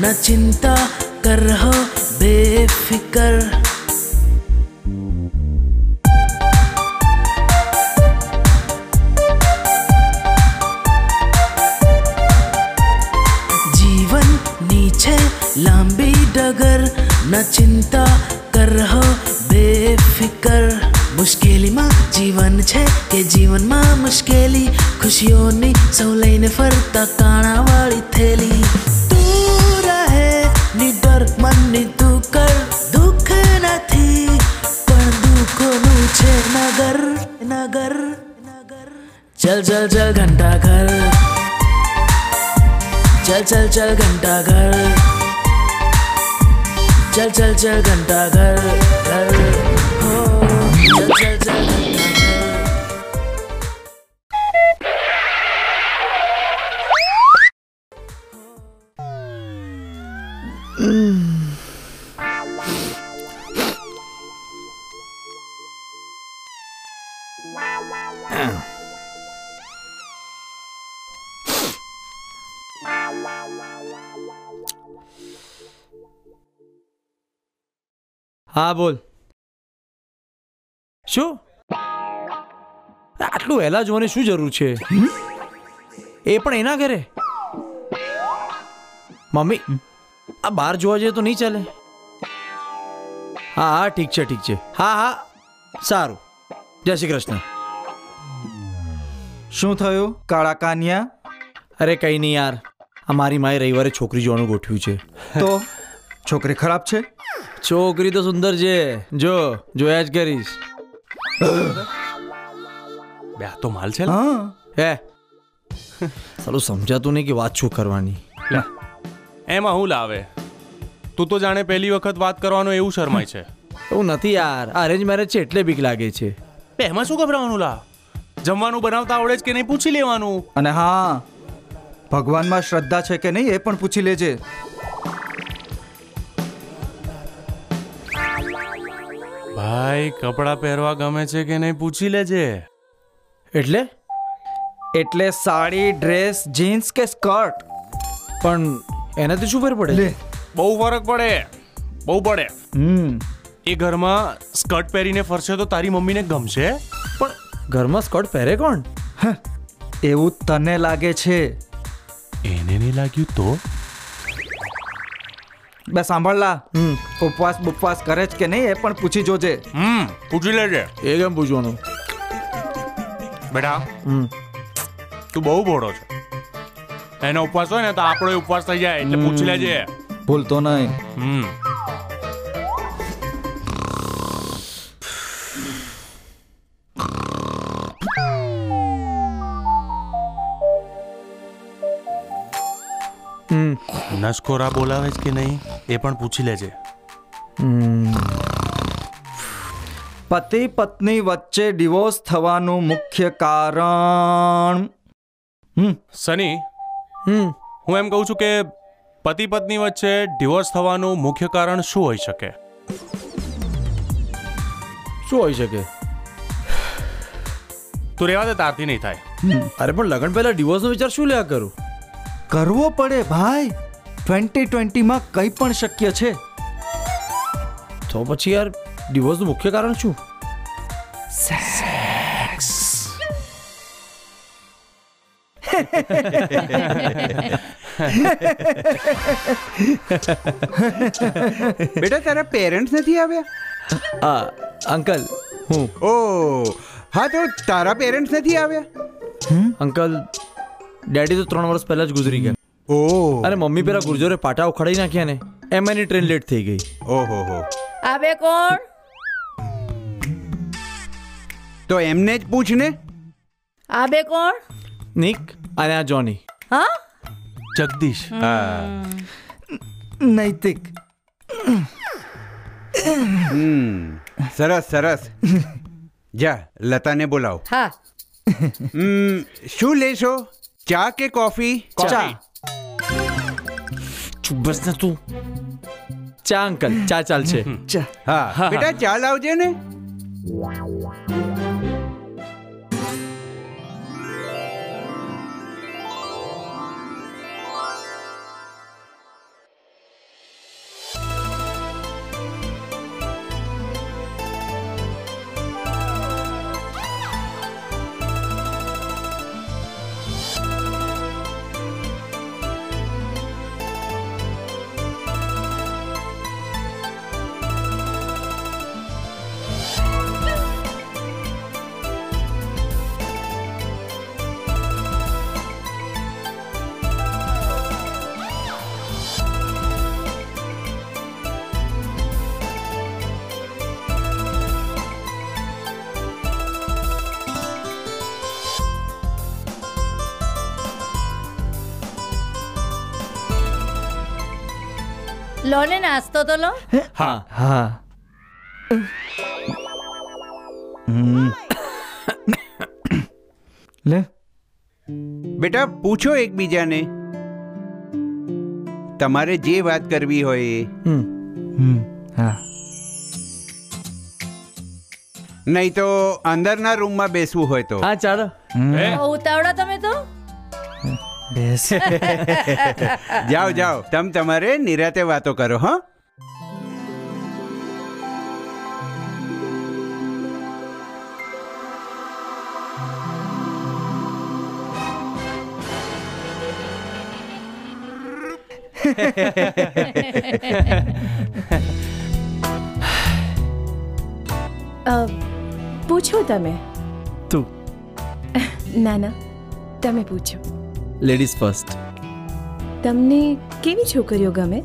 न चिंता कर रहो बेफिकर। जीवन नीचे लंबी डगर, न चिंता कर रहो बेफिकर। मुश्किली माँ जीवन छे के जीवन माँ मुश्किली, खुशियों ने सौलई ने फरता काना वाली थेली। तू रहे निडर मन नी तू कर, दुख नहीं पर दुखों नु छे नगर नगर नगर। चल चल चल घंटाघर, चल चल चल घंटाघर, चल चल चल घंटाघर हो। चल चल चल हाँ बोल શું આટલું વહેલા જોવાની શું જરૂર છે? એ પણ એના ઘરે? મમ્મી આ બહાર જોવા જઈએ તો નહીં ચાલે? હા હા ઠીક છે ઠીક છે, હા હા સારું, જય શ્રી કૃષ્ણ। શું થયું કાળા કાનિયા? અરે કંઈ નહીં યાર, અમારી માએ રવિવારે છોકરી જોવાનું ગોઠવ્યું છે। તો છોકરી ખરાબ છે? છોકરી તો સુંદર છે, જો જોયા જ કરીશ। બે આ તો માલ છે હે, સાલું સમજાતું નહીં કે વાત શું કરવાની। એમાં હું લાવે, તું તો જાણે પહેલી વખત વાત કરવાનો એવું શરમાય છે। એવું નથી યાર, અરેન્જ મેરેજ છે એટલે બીક લાગે છે। એમાં શું ગભરાવાનું, લા જમવાનું બનાવતા આવડે જ કે નહીં પૂછી લેવાનું, અને હા ભગવાનમાં શ્રદ્ધા છે કે નહીં એ પણ પૂછી લેજે। ભાઈ કપડા પહેરવા ગમે છે કે નહીં પૂછી લેજે। એટલે એટલે સાડી, ડ્રેસ, જીન્સ કે સ્કર્ટ? પણ એનાથી શું ફેર પડે? બહુ ફરક પડે, બહુ પડે। એ ઘરમાં સ્કર્ટ પહેરીને ફરશે તો તારી મમ્મીને ગમશે, પણ ઘરમાં સ્કર્ટ પહેરે કોણ? એવું તને લાગે છે, એને નહીં લાગ્યું તો? બે સાંભળલા, ઉપવાસ બુપવાસ કરે છે કે નહીં એ પણ પૂછી જોજે। પૂછી લેજે। એ કેમ પૂછવાનું બેટા, તું બહુ બોળો છે, એનો ઉપવાસ હોય ને તો આપણો ઉપવાસ થઈ જાય, એટલે પૂછી લેજે, ભૂલતો નહીં। નસકોરા બોલાવે છે કે નહીં એ પણ પૂછી લેજે। પતિ પત્ની વચ્ચે ડિવોર્સ થવાનું મુખ્ય કારણ? સની હું એમ કહું છું કે પતિ પત્ની વચ્ચે ડિવોર્સ થવાનું મુખ્ય કારણ શું હોઈ શકે? શું હોઈ શકે? તું રહેવા દે, તારથી નહીં થાય। અરે પણ લગ્ન પહેલા ડિવોર્સનો વિચાર શું લેવા કરું? કરવો પડે ભાઈ, 2020માં કંઈ પણ શક્ય છે। તો પછી યાર ડિવોર્સનું મુખ્ય કારણ શું? સેક્સ। બેટા તારા પેરેન્ટ્સ નથી આવ્યા? અંકલ હું ઓ હા, તો તારા પેરેન્ટ્સ નથી આવ્યા? અંકલ ડેડી તો 3 વર્ષ પહેલા જ ગુજરી ગયા। अरे मम्मी पेरा गुर्जोरे पाटा उखाड़ी नाख्या ने, एमएनी ट्रेन लेट थी गई। ओहो अबे कौन? तो एमने ज पूछने। अबे कौन? निक अने जॉनी। हां जगदीश। नैतिक। सरस सरस। जा लता ने बोलाओ। हां शू लेशो, चा के कॉफी? चा। બસ ને તું ચા અંકલ, ચા ચાલશે। હા બેટા ચા લાવજે ને। लो ने नाश्तो तो लो। हाँ हाँ ले बेटा पूछो एक बीजा ने तमारे जे बात करवी होए। हाँ नहीं तो अंदर ना रूम में बेसवू होए तो। हाँ चलो उतावड़ा तमे तो बेस जाओ जाओ तम तमारे निराते बातों करो। हाँ पूछो तमे तू ना ना तमे पूछो। Ladies first. तमने केवी छोकरीओ गमे?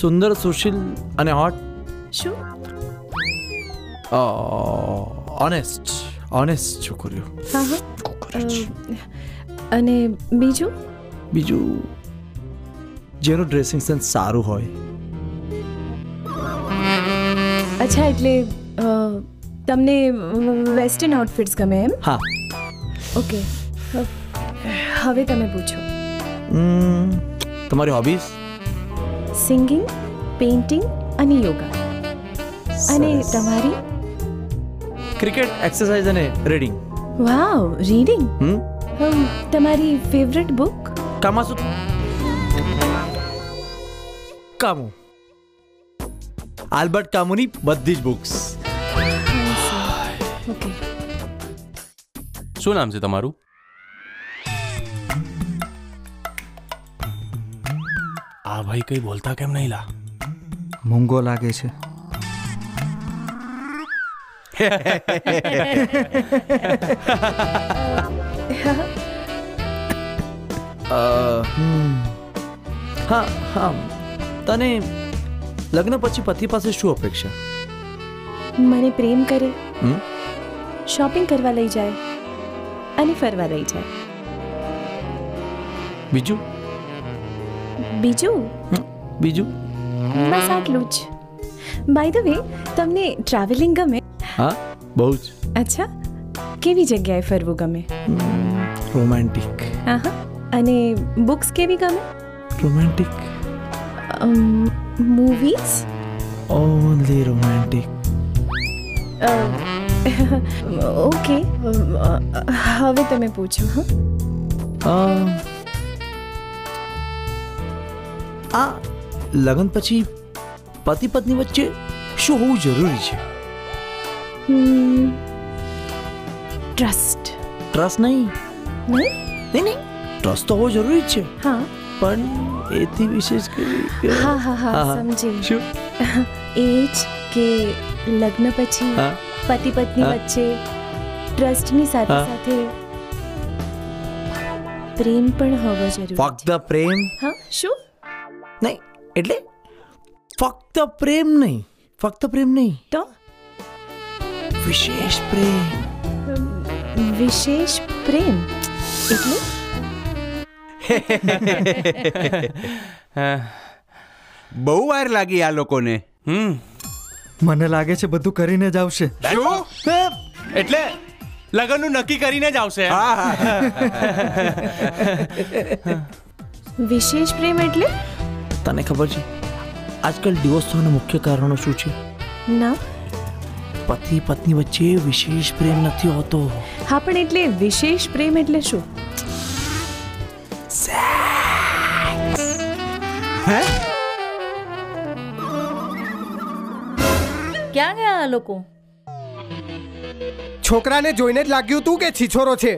सुंदर सुशील अने हॉट। शू ऑनेस्ट ऑनेस्ट छोकरीओ। हां हां अने बीजू बीजू जेनो ड्रेसिंग सेंस सारू होय। अच्छा એટલે તમને વેસ્ટર્ન આઉટફિટ્સ ગમે એમ? હા ઓકે હવે તમે પૂછો। તમારી હોબીઝ? સિંગિંગ, પેઇન્ટિંગ અને યોગા। અને તમારી? ક્રિકેટ, એક્સરસાઇઝ અને રીડિંગ। Wow reading. તમારી ફેવરિટ બુક? કામાસુ કામુ આલ્બર્ટ કામુની બધી જ બુક્સ। ઓકે શું નામ છે તમારું? આ ભાઈ કઈ બોલતા કેમ નહીં? લા મૂંગો લાગે છે। હા હા તને લગ્ન પછી પતિ પાસે શું અપેક્ષા? મને પ્રેમ કરે, શોપિંગ કરવા લઈ જાય અને ફરવા લઈ જાય। બીજું બીજું બીજું બસ આટલું જ। બાય ધ વે તમને ટ્રાવેલિંગ ગમે? હા બહુ જ। અચ્છા કેવી જગ્યાએ ફરવું ગમે? રોમેન્ટિક। હા હા અને બુક્સ કેવી ગમે? Romantic. Movies? Only romantic. Okay હવે તમે પૂછો। હા આ લગ્ન પછી પતિ પત્ની વચ્ચે શું હોવું જરૂરી છે? ટ્રસ્ટ। ટ્રસ્ટ નહીં નહીં નહીં નહીં ટ્રસ્ટ તો હોવો જરૂરી જ છે। હા પણ એથી વિશેષ કે? હા હા હા સમજી। શું એ જ કે લગ્ન પછી પતિ પત્ની વચ્ચે ટ્રસ્ટની સાથે સાથે પ્રેમ પણ હોવો જરૂરી? ફક્ત પ્રેમ? હા શું નહીં એટલે ફક્ત પ્રેમ નહીં, ફક્ત પ્રેમ નહીં તો વિશેષ પ્રેમ? વિશેષ પ્રેમ એટલે? બહુ વાર લાગી આ લોકોને। મને લાગે છે બધું કરીને જ આવશે। શું એટલે? લગનનું નક્કી કરીને જ આવશે। વિશેષ પ્રેમ એટલે? તને ખબર છે આજકાલ ડિવોર્સ થવાના મુખ્ય કારણો શું છે? ના પતિ પત્ની વચ્ચે વિશેષ પ્રેમ નથી હોતો। હા પણ એટલે વિશેષ પ્રેમ એટલે શું? સેક્સ। હે ક્યાં ગયા આ લોકો? છોકરાને જોઈને જ લાગ્યું તું કે છીછોરો છે।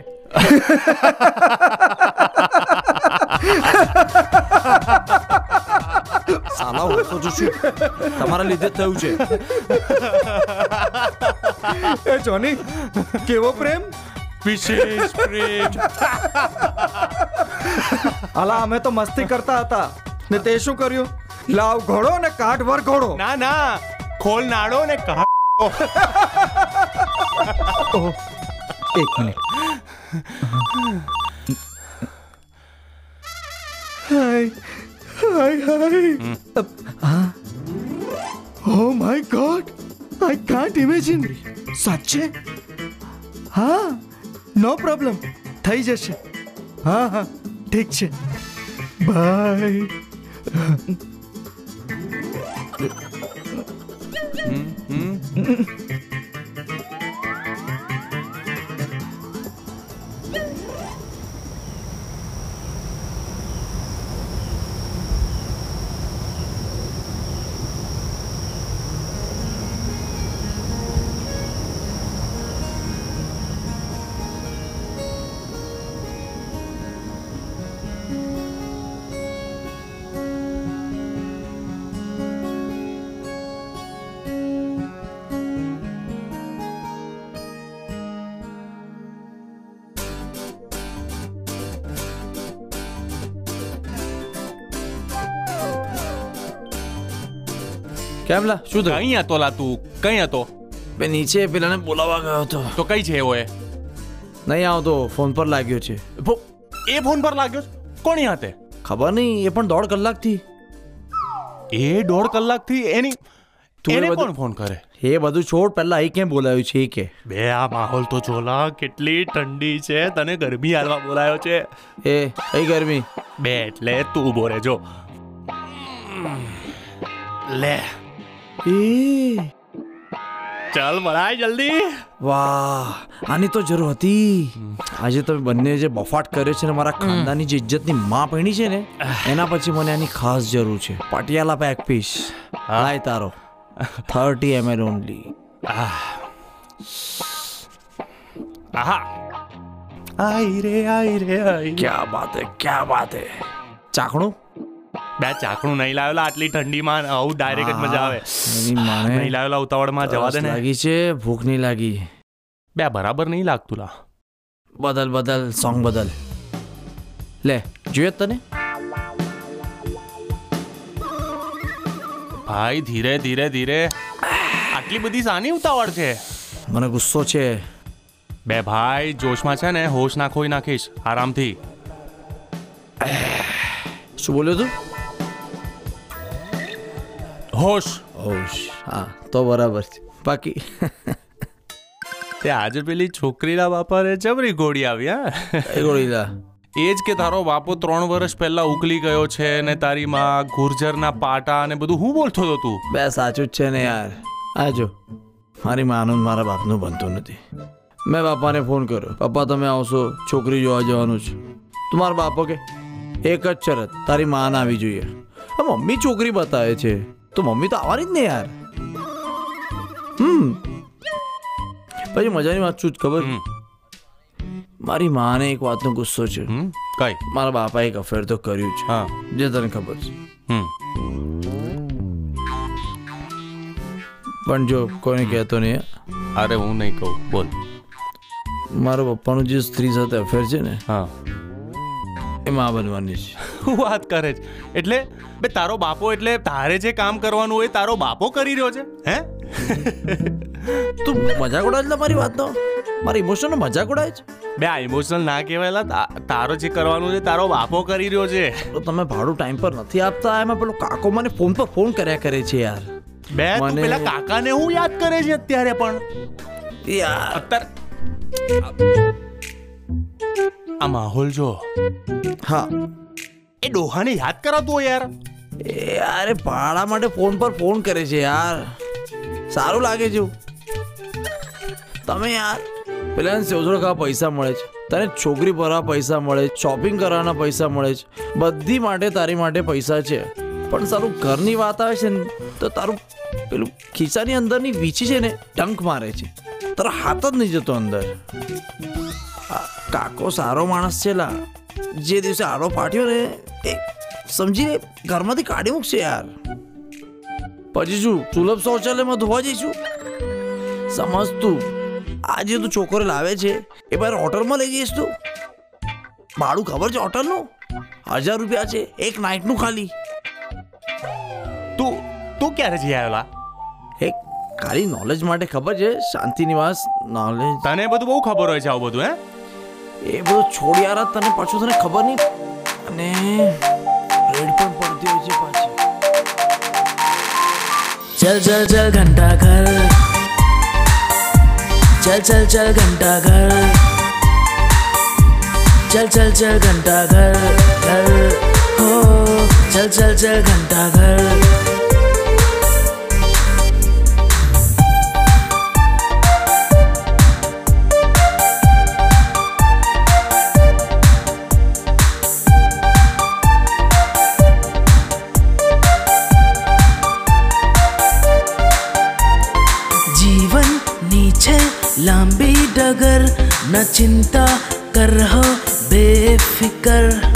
સાલા હોતો જો છું તમારા લીધે થયું છે। એ જોની કેવો પ્રેમ? વિશેષ પ્રેમ। આલા અમે તો મસ્તી કરતા હતા ને તે શું કર્યું? લાવ ઘોડો ને કાઢ વર ઘોડો। ના ના ખોલ નાડો ને કાઢ। ઓહ એક minute hi hi hi can't imagine. સાચે? હા, નો પ્રોબ્લેમ, થઈ જશે. હા હા, ઠીક છે. બાય. કેમ લા શું થયું? કઈ હતો લા તું? કઈ હતો? બે નીચે પેલાને બોલાવવા ગયો હતો. તો કઈ છે એવો? એ નહીં આવતો, ફોન પર લાગ્યો છે. એ ફોન પર લાગ્યો? કોની હાથે? ખબર નહીં, એ પણ 1.5 કલાકથી. એ 1.5 કલાકથી એની એને કોણ ફોન કરે? એ બધું છોડ, પહેલા અહીં કેમ બોલાવ્યું છે? કે બે આ માહોલ તો જોલા, કેટલી ઠંડી છે, તને ગરમી હાલવા બોલાયો છે. એ કઈ ગરમી? બે એટલે તું ઉભો રહેજો. લે ચાલ મરાય જલ્દી. વાહ, આની તો જરૂર હતી. આજે તમે બંને જે બફાટ કર્યો છે ને, મારા ખાનદાની જે ઇજ્જતની માં પૈણી છે ને, એના પછી મને આની ખાસ જરૂર છે. પટિયાલા પેક પીસ લાય તારો, 30 ml ઓનલી. આહા, આઈ રે આઈ રે આઈ, ક્યા બાત હે, ક્યા બાત હે. ચાખણું? બે ચાકણું નહીં લાવેલા, આટલી ઠંડીમાં આવું ડાયરેક્ટ મજા આવે. નહીં લાવેલા, ઉતાવળમાં જવા દે ને. લાગી છે ભૂખ? નહીં લાગી બે, બરાબર નહીં લાગતું. લા બદલ બદલ સોંગ બદલ. લે જોઈએ તને ભાઈ, ધીરે ધીરે ધીરે. આટલી બધી સાની ઉતાવળ છે? મને ગુસ્સો છે બે ભાઈ, જોશમાં છે ને હોશ ના ખોઈ નાખીશ આરામથી. શું બોલ્યો તું? હોશ હોશ. હા તો બરાબર છે, બાકી તે આજે પેલી છોકરીના બાપાને જબરી ગોળી આવી. હા ગોળીલા એ જ કે તારો બાપો 3 વર્ષ પહેલા ઉકલી ગયો છે ને તારી માં ગુર્જરના પાટા અને બધું હું બોલતો હતો તું. બે સાચું જ છે ને યાર. આજો મારી માનું મારા બાપનું બનતું નથી. મેં બાપાને ફોન કર્યો, પપ્પા તમે આવશો, છોકરી જોવા જવાનું છે. તમારા બાપો કે એક જ શરત, તારી માન આવી જોઈએ. મમ્મી છોકરી બતાવે છે તો મમ્મી તો આવવાની જ ને યાર. પછી મજાની વાત શું ખબર, મારી માને એક વાતનો ગુસ્સો છે. કઈ? મારા બાપા એક અફેર તો કર્યું છે જે તને ખબર છે, પણ જો કોઈને કહેતો નહીં. અરે હું નહીં કહું, બોલ. મારા પપ્પાનું જે સ્ત્રી સાથે અફેર છે ને, એમાં બનવાની છે. વાત કરે છે એટલે બે તારો બાપો, એટલે તારે જે કામ કરવાનું હોય તારો બાપો કરી રહ્યો છે. હે તું મજાક ઉડાવે છે મારી વાતનો? મારી ઇમોશનનો મજાક ઉડાવે છે બે? આ ઇમોશનલ ના કહેવાયલા, તારો જે કરવાનું છે તારો બાપો કરી રહ્યો છે. તો તમે ભાડું ટાઈમ પર નથી આપતા. એમાં પેલો કાકો મને ફોન પર ફોન કર્યા કરે છે યાર. બે તું પેલા કાકાને હું યાદ કરે છે અત્યારે પણ યાર. અત્યારે આ માહોલ જો. હા એ ડોહાને યાદ કરાવતો યાર. અરે ભાડા માટે ફોન પર ફોન કરે છે યાર. સારું લાગે છે તમે યાર. પેલા સેવજોડ ખાવા પૈસા મળે છે તને, છોકરી ભરવા પૈસા મળે છે, શોપિંગ કરવાના પૈસા મળે છે, બધી માટે તારી માટે પૈસા છે. પણ તારું ઘરની વાત આવે છે ને તો તારું પેલું ખીચાની અંદરની વીછી છે ને ડંખ મારે છે, તારો હાથ જ નહીં જતો અંદર. કાકો સારો માણસ છે લા, જે દિવસે આરો પાટ્યો ને એ સમજીને ઘરમાંથી કાઢી મૂકશે યાર. પછી શું સુલભ શૌચાલયમાં ધોવા જઈશું? સમજતું આજે તું છોકરો લાવે છે એ બહાર હોટલમાં લઈ જઈશ તું. ભાડું ખબર છે હોટલનું? 1000 રૂપિયા છે એક નાઇટનું ખાલી. તું ક્યારે જઈ આવ્યો લા? એક ખાલી નોલેજ માટે ખબર છે, શાંતિ નિવાસ નોલેજ. તને બધું બહુ ખબર હોય છે આવું બધું? હે એ બધું છોડી યાર, તને પાછું તને ખબર નહીં. અને રેડ પણ પડતી હોય છે પાછી. ચલ ચલ ચલ ઘંટા ઘર चल चल चल घंटाघर, चल चल चल घंटाघर घर हो, चल चल चल घंटाघर। नीचे लंबी डगर, न चिंता कर रहो बेफिकर।